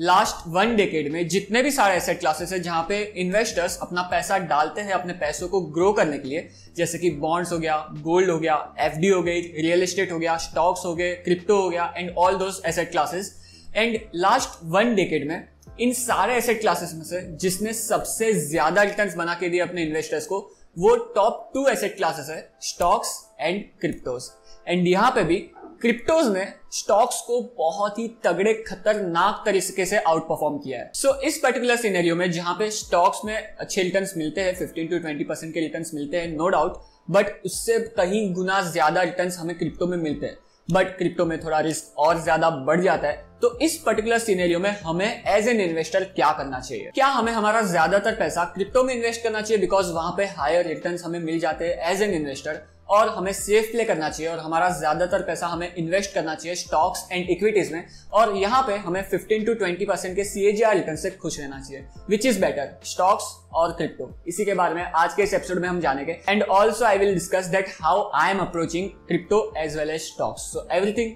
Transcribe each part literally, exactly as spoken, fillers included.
Last one decade में जितने भी सारे एसेट क्लासेस हैं जहां पे इन्वेस्टर्स अपना पैसा डालते हैं अपने पैसों को ग्रो करने के लिए, जैसे कि बॉन्ड्स हो गया, गोल्ड हो गया, एफडी हो गई, रियल एस्टेट हो गया, स्टॉक्स हो गए, क्रिप्टो हो गया and all those asset classes. And last one decade में इन सारे एसेट क्लासेस में से जिसने सबसे ज्यादा रिटर्न्स बना के दिए अपने इन्वेस्टर्स को वो टॉप टू एसेट क्लासेस है, स्टॉक्स एंड क्रिप्टोज। एंड यहाँ पे भी क्रिप्टोज ने स्टॉक्स को बहुत ही तगड़े खतरनाक तरीके से आउट परफॉर्म किया है। सो so, इस पर्टिकुलर सिनेरियो में जहां पे स्टॉक्स में अच्छे रिटर्न्स मिलते हैं, फिफ्टीन टू ट्वेंटी परसेंट के रिटर्न्स मिलते हैं नो डाउट, बट उससे कहीं गुना ज्यादा रिटर्न्स हमें क्रिप्टो में मिलते हैं। बट क्रिप्टो में थोड़ा रिस्क और ज्यादा बढ़ जाता है। तो इस पर्टिकुलर सिनेरियो में हमें एज एन इन्वेस्टर क्या करना चाहिए? क्या हमें हमारा ज्यादातर पैसा क्रिप्टो में इन्वेस्ट करना चाहिए बिकॉज वहां पे हायर रिटर्न्स हमें मिल जाते हैं एज एन इन्वेस्टर, और हमें सेफ प्ले करना चाहिए और हमारा ज्यादातर पैसा हमें इन्वेस्ट करना चाहिए स्टॉक्स एंड इक्विटीज में, और यहाँ पे हमें फिफ्टीन टू ट्वेंटी परसेंट के सीएजीआर रिटर्न से खुश रहना चाहिए, विच इज बेटर स्टॉक्स और क्रिप्टो? इसी के बारे में आज के इस एपिसोड में हम जानेंगे। And also I will discuss that how I am approaching crypto as well as stocks. So everything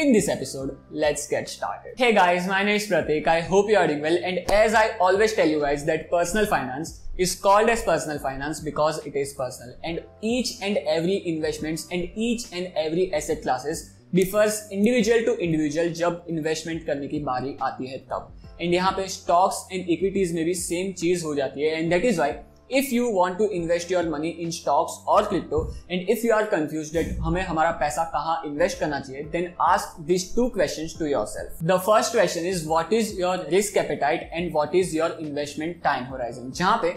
in this episode, let's get started. Hey guys, my name is Pratik. I hope you are doing well, and as I always tell you guys that personal finance is called as personal finance because it is personal, and each and every investments and each and every asset classes differs individual to individual जब investment करने की बारी आती है तब। And यहाँ पे stocks and equities में भी same चीज हो जाती है, and that is why if you want to invest your money in stocks or crypto, and if you are confused that हमें हमारा पैसा कहाँ इन्वेस्ट करना चाहिए, then ask these two questions to yourself. The first question is what is your risk appetite and what is your investment time horizon? जहाँ पे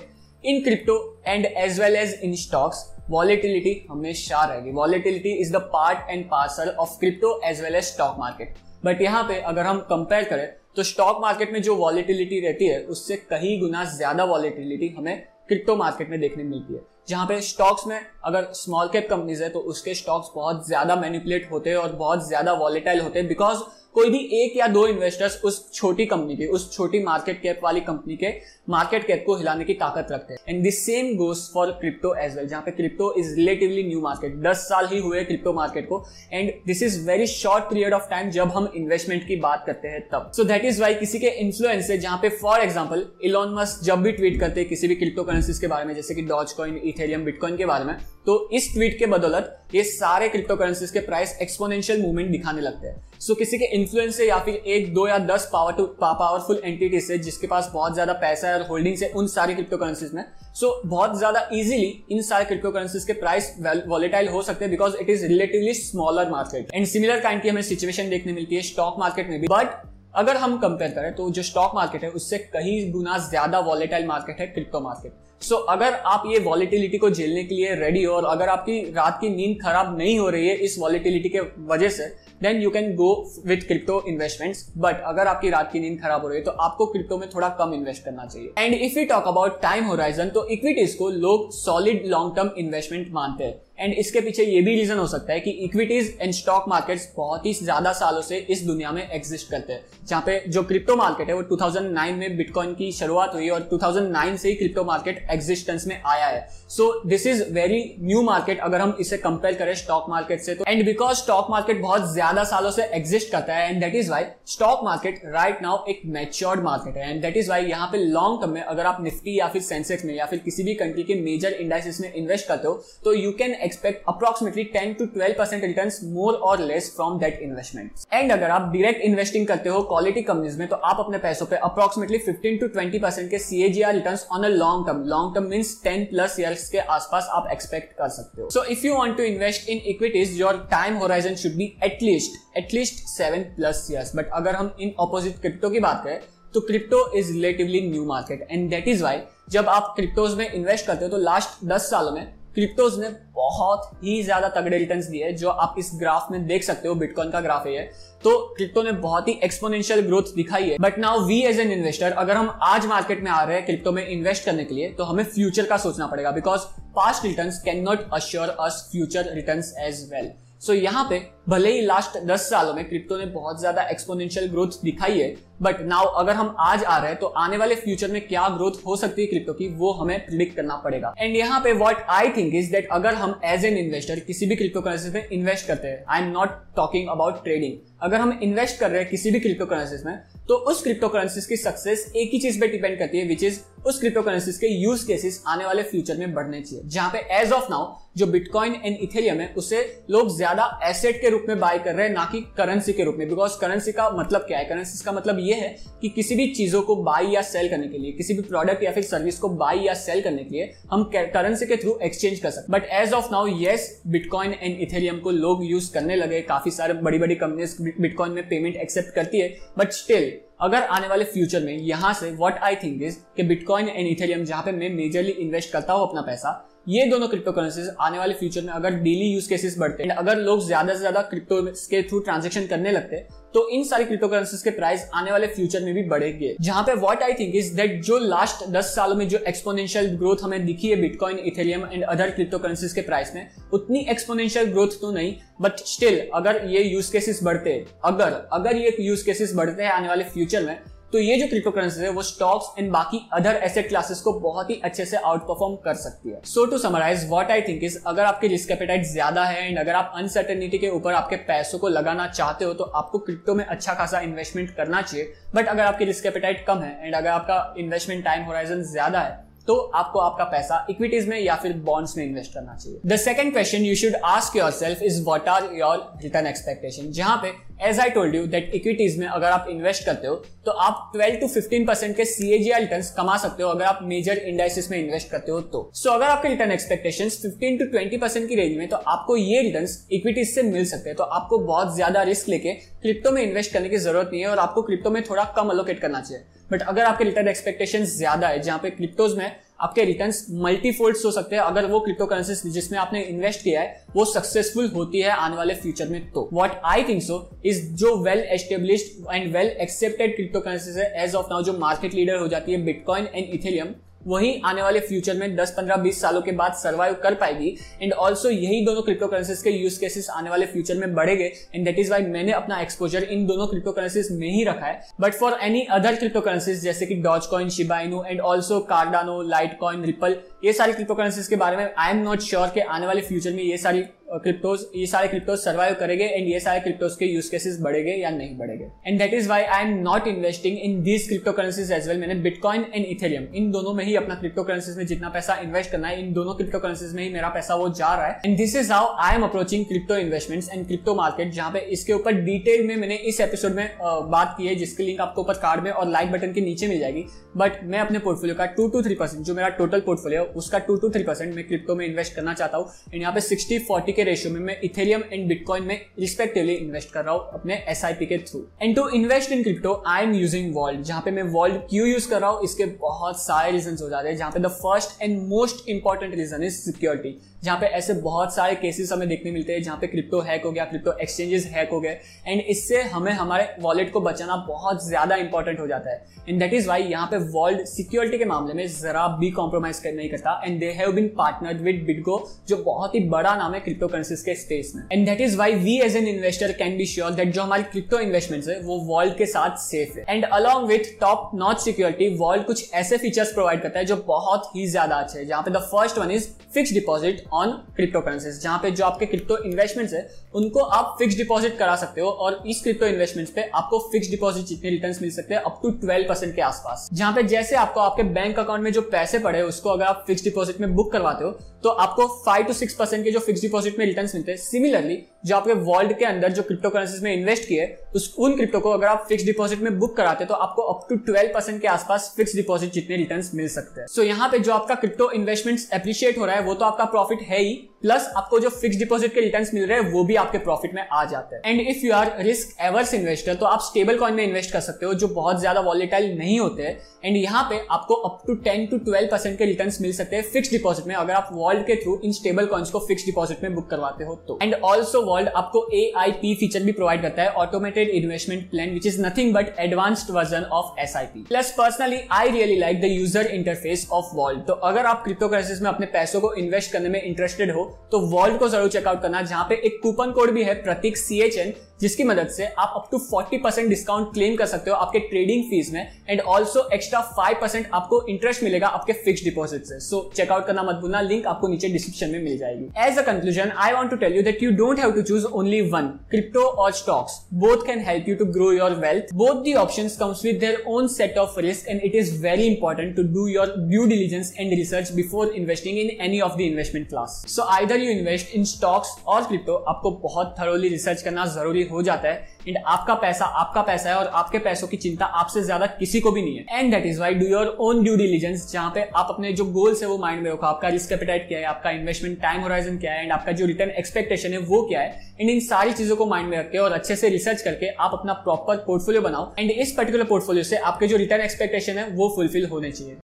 in crypto and as well as in stocks, volatility हमेशा रहेगी। Volatility is the part and parcel of crypto as well as stock market. But यहाँ पे अगर हम compare करें तो स्टॉक मार्केट में जो वॉलिटिलिटी रहती है उससे कहीं गुना ज्यादा वॉलिटिलिटी हमें क्रिप्टो मार्केट में देखने मिलती है, जहां पे स्टॉक्स में अगर स्मॉल कैप कंपनीज है तो उसके स्टॉक्स बहुत ज्यादा मैनिपुलेट होते हैं और बहुत ज्यादा वॉलेटाइल होते हैं बिकॉज कोई भी एक या दो इन्वेस्टर्स उस छोटी कंपनी के, उस छोटी मार्केट कैप वाली कंपनी के मार्केट कैप को हिलाने की ताकत रखते हैं। And this same goes for crypto as well, जहां पे crypto is relatively new market, दस साल ही हुए क्रिप्टो मार्केट को, and this is very short period of time जब हम इन्वेस्टमेंट की बात करते हैं तब। सो दैट इज वाई किसी के इन्फ्लुएंस से, जहां पे फॉर एग्जाम्पल इलॉन मस्क जब भी ट्वीट करते हैं किसी भी क्रिप्टो करेंसीज के बारे में, जैसे कि डॉजकॉइन, इथेरियम, बिटकॉइन के बारे में, तो इस ट्वीट के बदौलत ये सारे क्रिप्टो करेंसीज के प्राइस एक्सपोनेंशियल मूवमेंट दिखाने लगते हैं। सो so, किसी के इन्फ्लुएंस से या फिर एक दो या दस पावर टू पावरफुल एंटिटी से जिसके पास बहुत ज्यादा पैसा है और होल्डिंग्स है उन सारी क्रिप्टो करेंसीज में, सो so, बहुत ज्यादा इजीली इन सारे क्रिप्टो करेंसीज के प्राइस वॉलेटाइल हो सकते हैं because it is relatively smaller market. And similar kind की हमें सिचुएशन देखने मिलती है स्टॉक मार्केट में भी, बट अगर हम कंपेयर करें तो जो स्टॉक मार्केट है उससे कहीं गुना ज्यादा वॉलेटाइल मार्केट है क्रिप्टो मार्केट। सो अगर आप ये वॉलेटिलिटी को झेलने के लिए रेडी हो और अगर आपकी रात की नींद खराब नहीं हो रही है इस वॉलेटिलिटी के वजह से, then you can go with crypto investments. But अगर आपकी रात की नींद खराब हो रही है तो आपको क्रिप्टो में थोड़ा कम इन्वेस्ट करना चाहिए। And if you talk about time horizon, तो इक्विटीज को लोग सॉलिड लॉन्ग टर्म इन्वेस्टमेंट मानते हैं, एंड इसके पीछे ये भी रीजन हो सकता है कि इक्विटीज एंड स्टॉक मार्केट्स बहुत ही ज्यादा सालों से इस दुनिया में एग्जिस्ट करते हैं, जहां पे जो क्रिप्टो मार्केट है वो टू थाउजेंड नाइन में बिटकॉइन की शुरुआत हुई और टू थाउजेंड नाइन से ही क्रिप्टो मार्केट एग्जिस्टेंस में आया है। So this is very new market अगर हम इसे कंपेयर करें स्टॉक मार्केट से। एंड बिकॉज स्टॉक मार्केट बहुत ज्यादा सालों से एग्जिस्ट करता है, and that is why stock market right now एक मैच्योर्ड मार्केट है, एंड दैट इज वाई यहाँ पे लॉन्ग टर्म में अगर आप निफ्टी या फिर सेंसेक्स में या फिर किसी भी कंट्री के मेजर इंडाइसिस में इन्वेस्ट करते हो तो you can expect approximately ten to twelve percent returns more or less from that investment. And अगर आप direct investing करते हो quality companies में तो आप अपने पैसों पे approximately fifteen to twenty percent के C A G R returns on a long term. Long term means ten plus years के आसपास आप expect कर सकते हो. So if you want to invest in equities, your time horizon should be at least at least seven plus years. But अगर हम in opposite crypto की बात करें तो crypto is relatively new market, and that is why जब आप cryptos में invest करते हो तो लास्ट दस सालों में क्रिप्टोज ने बहुत ही ज्यादा तगड़े रिटर्न्स दिए हैं, जो आप इस ग्राफ में देख सकते हो। बिटकॉइन का ग्राफ है, तो क्रिप्टो ने बहुत ही एक्सपोनेंशियल ग्रोथ दिखाई है। But now we as an investor, अगर हम आज मार्केट में आ रहे हैं क्रिप्टो में इन्वेस्ट करने के लिए तो हमें फ्यूचर का सोचना पड़ेगा because past returns can not assure us future returns as well. So यहाँ पे भले ही लास्ट दस सालों में क्रिप्टो ने बहुत ज्यादा एक्सपोनेंशियल ग्रोथ दिखाई है, बट नाउ अगर हम आज आ रहे हैं तो आने वाले फ्यूचर में क्या ग्रोथ हो सकती है क्रिप्टो की, वो हमें प्रिडिक्ट करना पड़ेगा। एंड यहाँ पे what I think is that अगर हम एज एन इन्वेस्टर किसी भी क्रिप्टो करेंसी में इन्वेस्ट करते हैं, I am not talking about trading, अगर हम इन्वेस्ट कर रहे हैं किसी भी क्रिप्टो करेंसीज में तो उस क्रिप्टो करेंसीज की सक्सेस एक ही चीज पे डिपेंड करती है, विच इज उस क्रिप्टो करेंसीज के यूज केसेस आने वाले फ्यूचर में बढ़ने चाहिए। जहां पे एज ऑफ नाउ जो बिटकॉइन एंड इथेरियम है उसे लोग ज्यादा एसेट के रूप में बाय कर रहे हैं, ना कि करेंसी के रूप में। बिकॉज करेंसी का मतलब क्या है, करेंसी का मतलब ये है कि किसी भी चीजों को बाय या सेल करने के लिए, किसी भी प्रोडक्ट या फिर सर्विस को बाय या सेल करने के लिए हम करेंसी के थ्रू एक्सचेंज कर सकते। But as of now yes, bitcoin and Ethereum को लोग यूज करने लगे, काफी सारे बड़ी बड़ी कंपनीज बिटकॉइन में पेमेंट एक्सेप्ट करती है, बट स्टिल अगर आने वाले फ्यूचर में यहाँ से व्हाट आई थिंक इज कि बिटकॉइन एंड इथेरियम जहां पे मैं मेजरली इन्वेस्ट करता हूँ अपना पैसा, ये दोनों क्रिप्टो करेंसीज आने वाले फ्यूचर में अगर डेली यूज केसेस बढ़ते हैं, अगर लोग ज्यादा से ज्यादा क्रिप्टो के थ्रू ट्रांजेक्शन करने लगते हैं, तो इन सारी क्रिप्टो करेंसीज के प्राइस आने वाले फ्यूचर में भी बढ़ेंगे। जहां पे what I think is that जो लास्ट दस सालों में जो एक्सपोनेंशियल ग्रोथ हमें दिखी है bitcoin, Ethereum and other crypto currencies के प्राइस में, उतनी एक्सपोनेंशियल ग्रोथ तो नहीं, बट स्टिल अगर ये यूज केसेस बढ़ते अगर अगर ये यूज केसेस बढ़ते हैं आने वाले फ्यूचर में, तो ये जो क्रिप्टो करेंसी है वो स्टॉक्स एंड बाकी अदर एसेट क्लासेस को बहुत ही अच्छे से आउट परफॉर्म कर सकती है। So to summarise what I think is अगर आपके रिस्क एपेटाइट ज्यादा है एंड अगर आप अनसर्टेनिटी के ऊपर आपके पैसों को लगाना चाहते हो तो आपको क्रिप्टो में अच्छा खासा इन्वेस्टमेंट करना चाहिए। बट अगर आपके रिस्क एपेटाइट कम है एंड अगर आपका इन्वेस्टमेंट टाइम होराइजन ज्यादा है तो आपको आपका पैसा इक्विटीज में या फिर बॉन्ड्स में इन्वेस्ट करना चाहिए। The second question you should ask yourself is what are your return expectation. जहां पे as I told you that equities में अगर आप इन्वेस्ट करते हो तो आप ट्वेल्व टू फिफ्टीन परसेंट के सीएजीआर रिटर्न्स कमा सकते हो अगर आप मेजर इंडाइसिस में इन्वेस्ट करते हो तो। सो so, अगर आपके return expectations fifteen to twenty percent की रेंज में, तो आपको ये रिटर्न्स इक्विटीज से मिल सकते हैं। तो आपको बहुत ज्यादा रिस्क लेके क्रिप्टो में इन्वेस्ट करने की जरूरत नहीं है और आपको क्रिप्टो में थोड़ा कम अलोकेट करना चाहिए। बट अगर आपके रिटर्न एक्सपेक्टेशंस ज्यादा है, जहां पे क्रिप्टोज में आपके रिटर्न्स मल्टीफोल्ड्स हो सकते हैं अगर वो क्रिप्टो करेंसीज जिसमें आपने इन्वेस्ट किया है वो सक्सेसफुल होती है आने वाले फ्यूचर में, तो what I think so is जो well established and well accepted crypto currencies है एज ऑफ नाउ जो मार्केट लीडर हो जाती है बिटकॉइन एंड इथेरियम, वही आने वाले फ्यूचर में दस पंद्रह बीस सालों के बाद सर्वाइव कर पाएगी। एंड ऑल्सो यही दोनों क्रिप्टो करेंसीज के यूज केसेस आने वाले फ्यूचर में बढ़ेंगे, एंड दैट इज वाई मैंने अपना एक्सपोजर इन दोनों क्रिप्टो करेंसीज में ही रखा है। But for any other crypto currencies जैसे कि Dogecoin, Shiba Inu and also Cardano, Litecoin, Ripple, ये सारी क्रिप्टो करेंसीज के बारे में आई एम नॉट श्योर कि आने वाले फ्यूचर में ये सारी क्रिप्टोज ये सारे क्रिप्टोज सर्वाइव करेंगे एंड ये सारे क्रिप्टोज के यूज केसेस बढ़ेंगे या नहीं बढ़ेंगे। And that is why I am not investing in these crypto currencies as well. मैंने बिटकॉइन एंड इथेरियम इन दोनों में ही अपना क्रिप्टो करेंसीज में जितना पैसा इन्वेस्ट करना है, इन दोनों क्रिप्टो करेंसीज में ही मेरा पैसा वो जा रहा है। And this is how I am approaching crypto investments and crypto market, जहां पे इसके ऊपर डिटेल में मैंने इस एपिसोड में बात की है, जिसकी लिंक आपको ऊपर कार्ड में और लाइक बटन के नीचे मिल जाएगी। बट मैं अपने पोर्टफोलियो का टू टू थ्री परसेंट जो मेरा टोटल पोर्टफोलियो उसका टू टू थ्री परसेंट मैं क्रिप्टो में इन्वेस्ट करना चाहता हूँ। एंड यहाँ पे सिक्सटी फोर्टी के रेशियो में मैं इथेरियम एंड बिटकॉइन में रिस्पेक्टिवली इन्वेस्ट कर रहा हूँ अपने एसआईपी के through. And to invest in crypto I am using world, जहां पे मैं वर्ल्ड क्यों यूज कर रहा हूँ इसके बहुत सारे रीजंस हो जाते हैं, जहां पे the first and most important reason is security. जहां पे ऐसे बहुत सारे केसेस हमें देखने मिलते हैं जहां पे क्रिप्टो हैक हो गया, क्रिप्टो एक्सचेंजेस हैक हो गए, एंड इससे हमें हमारे वॉलेट को बचाना बहुत ज्यादा इंपॉर्टेंट हो जाता है। एंड दैट इज वाई यहाँ पे वर्ल्ड सिक्योरिटी के मामले में जरा भी कॉम्प्रोमाइज नहीं करता, and they have been partnered with BitGo जो बहुत ही बड़ा नाम है क्रिप्टो करेंसीज के स्पेस में। And that is why we as an investor can be sure that जो हमारी क्रिप्टो इन्वेस्टमेंट्स है वो वर्ल्ड के साथ सेफ है। And along with top notch security Vauld कुछ ऐसे फीचर्स प्रोवाइड करता है जो बहुत ही ज्यादा अच्छे है, जहां पे the first one is fixed deposit on crypto currencies, जहां पे जो आपके क्रिप्टो इन्वेस्टमेंट्स है उनको आप फिक्स डिपॉजिट करा सकते हो और इस क्रिप्टो इन्वेस्टमेंट्स पे आपको फिक्स डिपॉजिट जितने रिटर्न्स मिल सकते हैं अप टू ट्वेल्व परसेंट के आसपास, जहां पे जैसे आपको आपके बैंक अकाउंट में जो पैसे पड़े उसको अगर आप फिक्स डिपॉजिट में बुक करवाते हो तो आपको फाइव टू सिक्स परसेंट के जो फिक्स डिपॉजिट में रिटर्न्स मिलते हैं। सिमिलरली जो आपके वर्ल्ड के अंदर जो क्रिप्टो करेंसीज में इन्वेस्ट किए उस उन क्रिप्टो को अगर आप फिक्स डिपॉजिट में बुक कराते तो आपको अप टू ट्वेल्व परसेंट के आसपास फिक्स डिपॉजिट जितने रिटर्न्स मिल सकते हैं। सो यहाँ पे जो आपका क्रिप्टो इन्वेस्टमेंट्स एप्रिशिएट हो रहा है वो तो आपका प्रॉफिट है ही, प्लस आपको जो फिक्स डिपॉजिट के रिटर्न्स मिल रहे हैं वो भी आपके प्रॉफिट में आ जाते हैं। And if you are risk averse investor तो आप स्टेबल कॉइन में इन्वेस्ट कर सकते हो जो बहुत ज्यादा वॉलेटाइल नहीं होते हैं, एंड यहाँ पे आपको up to ten to twelve percent के रिटर्न्स मिल सकते हैं फिक्स डिपॉजिट में अगर आप वर्ल्ड के थ्रू इन स्टेबल कॉइन्स को फिक्स डिपॉजिट में बुक करवाते हो तो। एंड ऑल्सो वर्ल्ड आपको एआईपी फीचर भी प्रोवाइड करता है, automated investment plan, which is nothing but advanced version of SIP. Plus personally I really like the user interface of Vauld, तो अगर आप क्रिप्टो करेंसीज में अपने पैसों को इन्वेस्ट करने में इंटरेस्टेड हो तो Vauld को जरूर चेकआउट करना, जहां पे एक कूपन कोड भी है प्रतीक सी एच एन, जिसकी मदद से आप अप टू चालीस परसेंट डिस्काउंट क्लेम कर सकते हो आपके ट्रेडिंग फीस में, and also extra five percent आपको इंटरेस्ट मिलेगा आपके फिक्स्ड डिपॉजिट से। सो चेकआउट करना मत भूलना, लिंक आपको नीचे डिस्क्रिप्शन में मिल जाएगी। As a conclusion, I want to tell you that you don't have to choose only one, crypto और stocks both can help you to grow your wealth. Both the options comes with their own set of risk and it is very important to do your due diligence and research before investing in any of the investment class. So either you invest in stocks और crypto, आपको बहुत thoroughly research करना जरूरी हो जाता है, and आपका पैसा आपका पैसा है और आपके पैसों की चिंता आपसे ज्यादा किसी को भी नहीं है। And that is why do your own due diligence, जहां पे आप अपने जो गोल्स है वो माइंड में रखो, आपका रिस्क एपेटाइट क्या है, आपका इन्वेस्टमेंट टाइम होराइजन क्या है, एंड आपका जो रिटर्न एक्सपेक्टेशन है वो क्या है, एंड इन सारी चीजों को माइंड में रखकर और अच्छे से रिसर्च करके आप अपना प्रॉपर पोर्टफोलियो बनाओ, एंड इस पर्टिकुलर पोर्टफोलियो से आपके जो रिटर्न एक्सपेक्टेशन है वो फुलफिल होने चाहिए।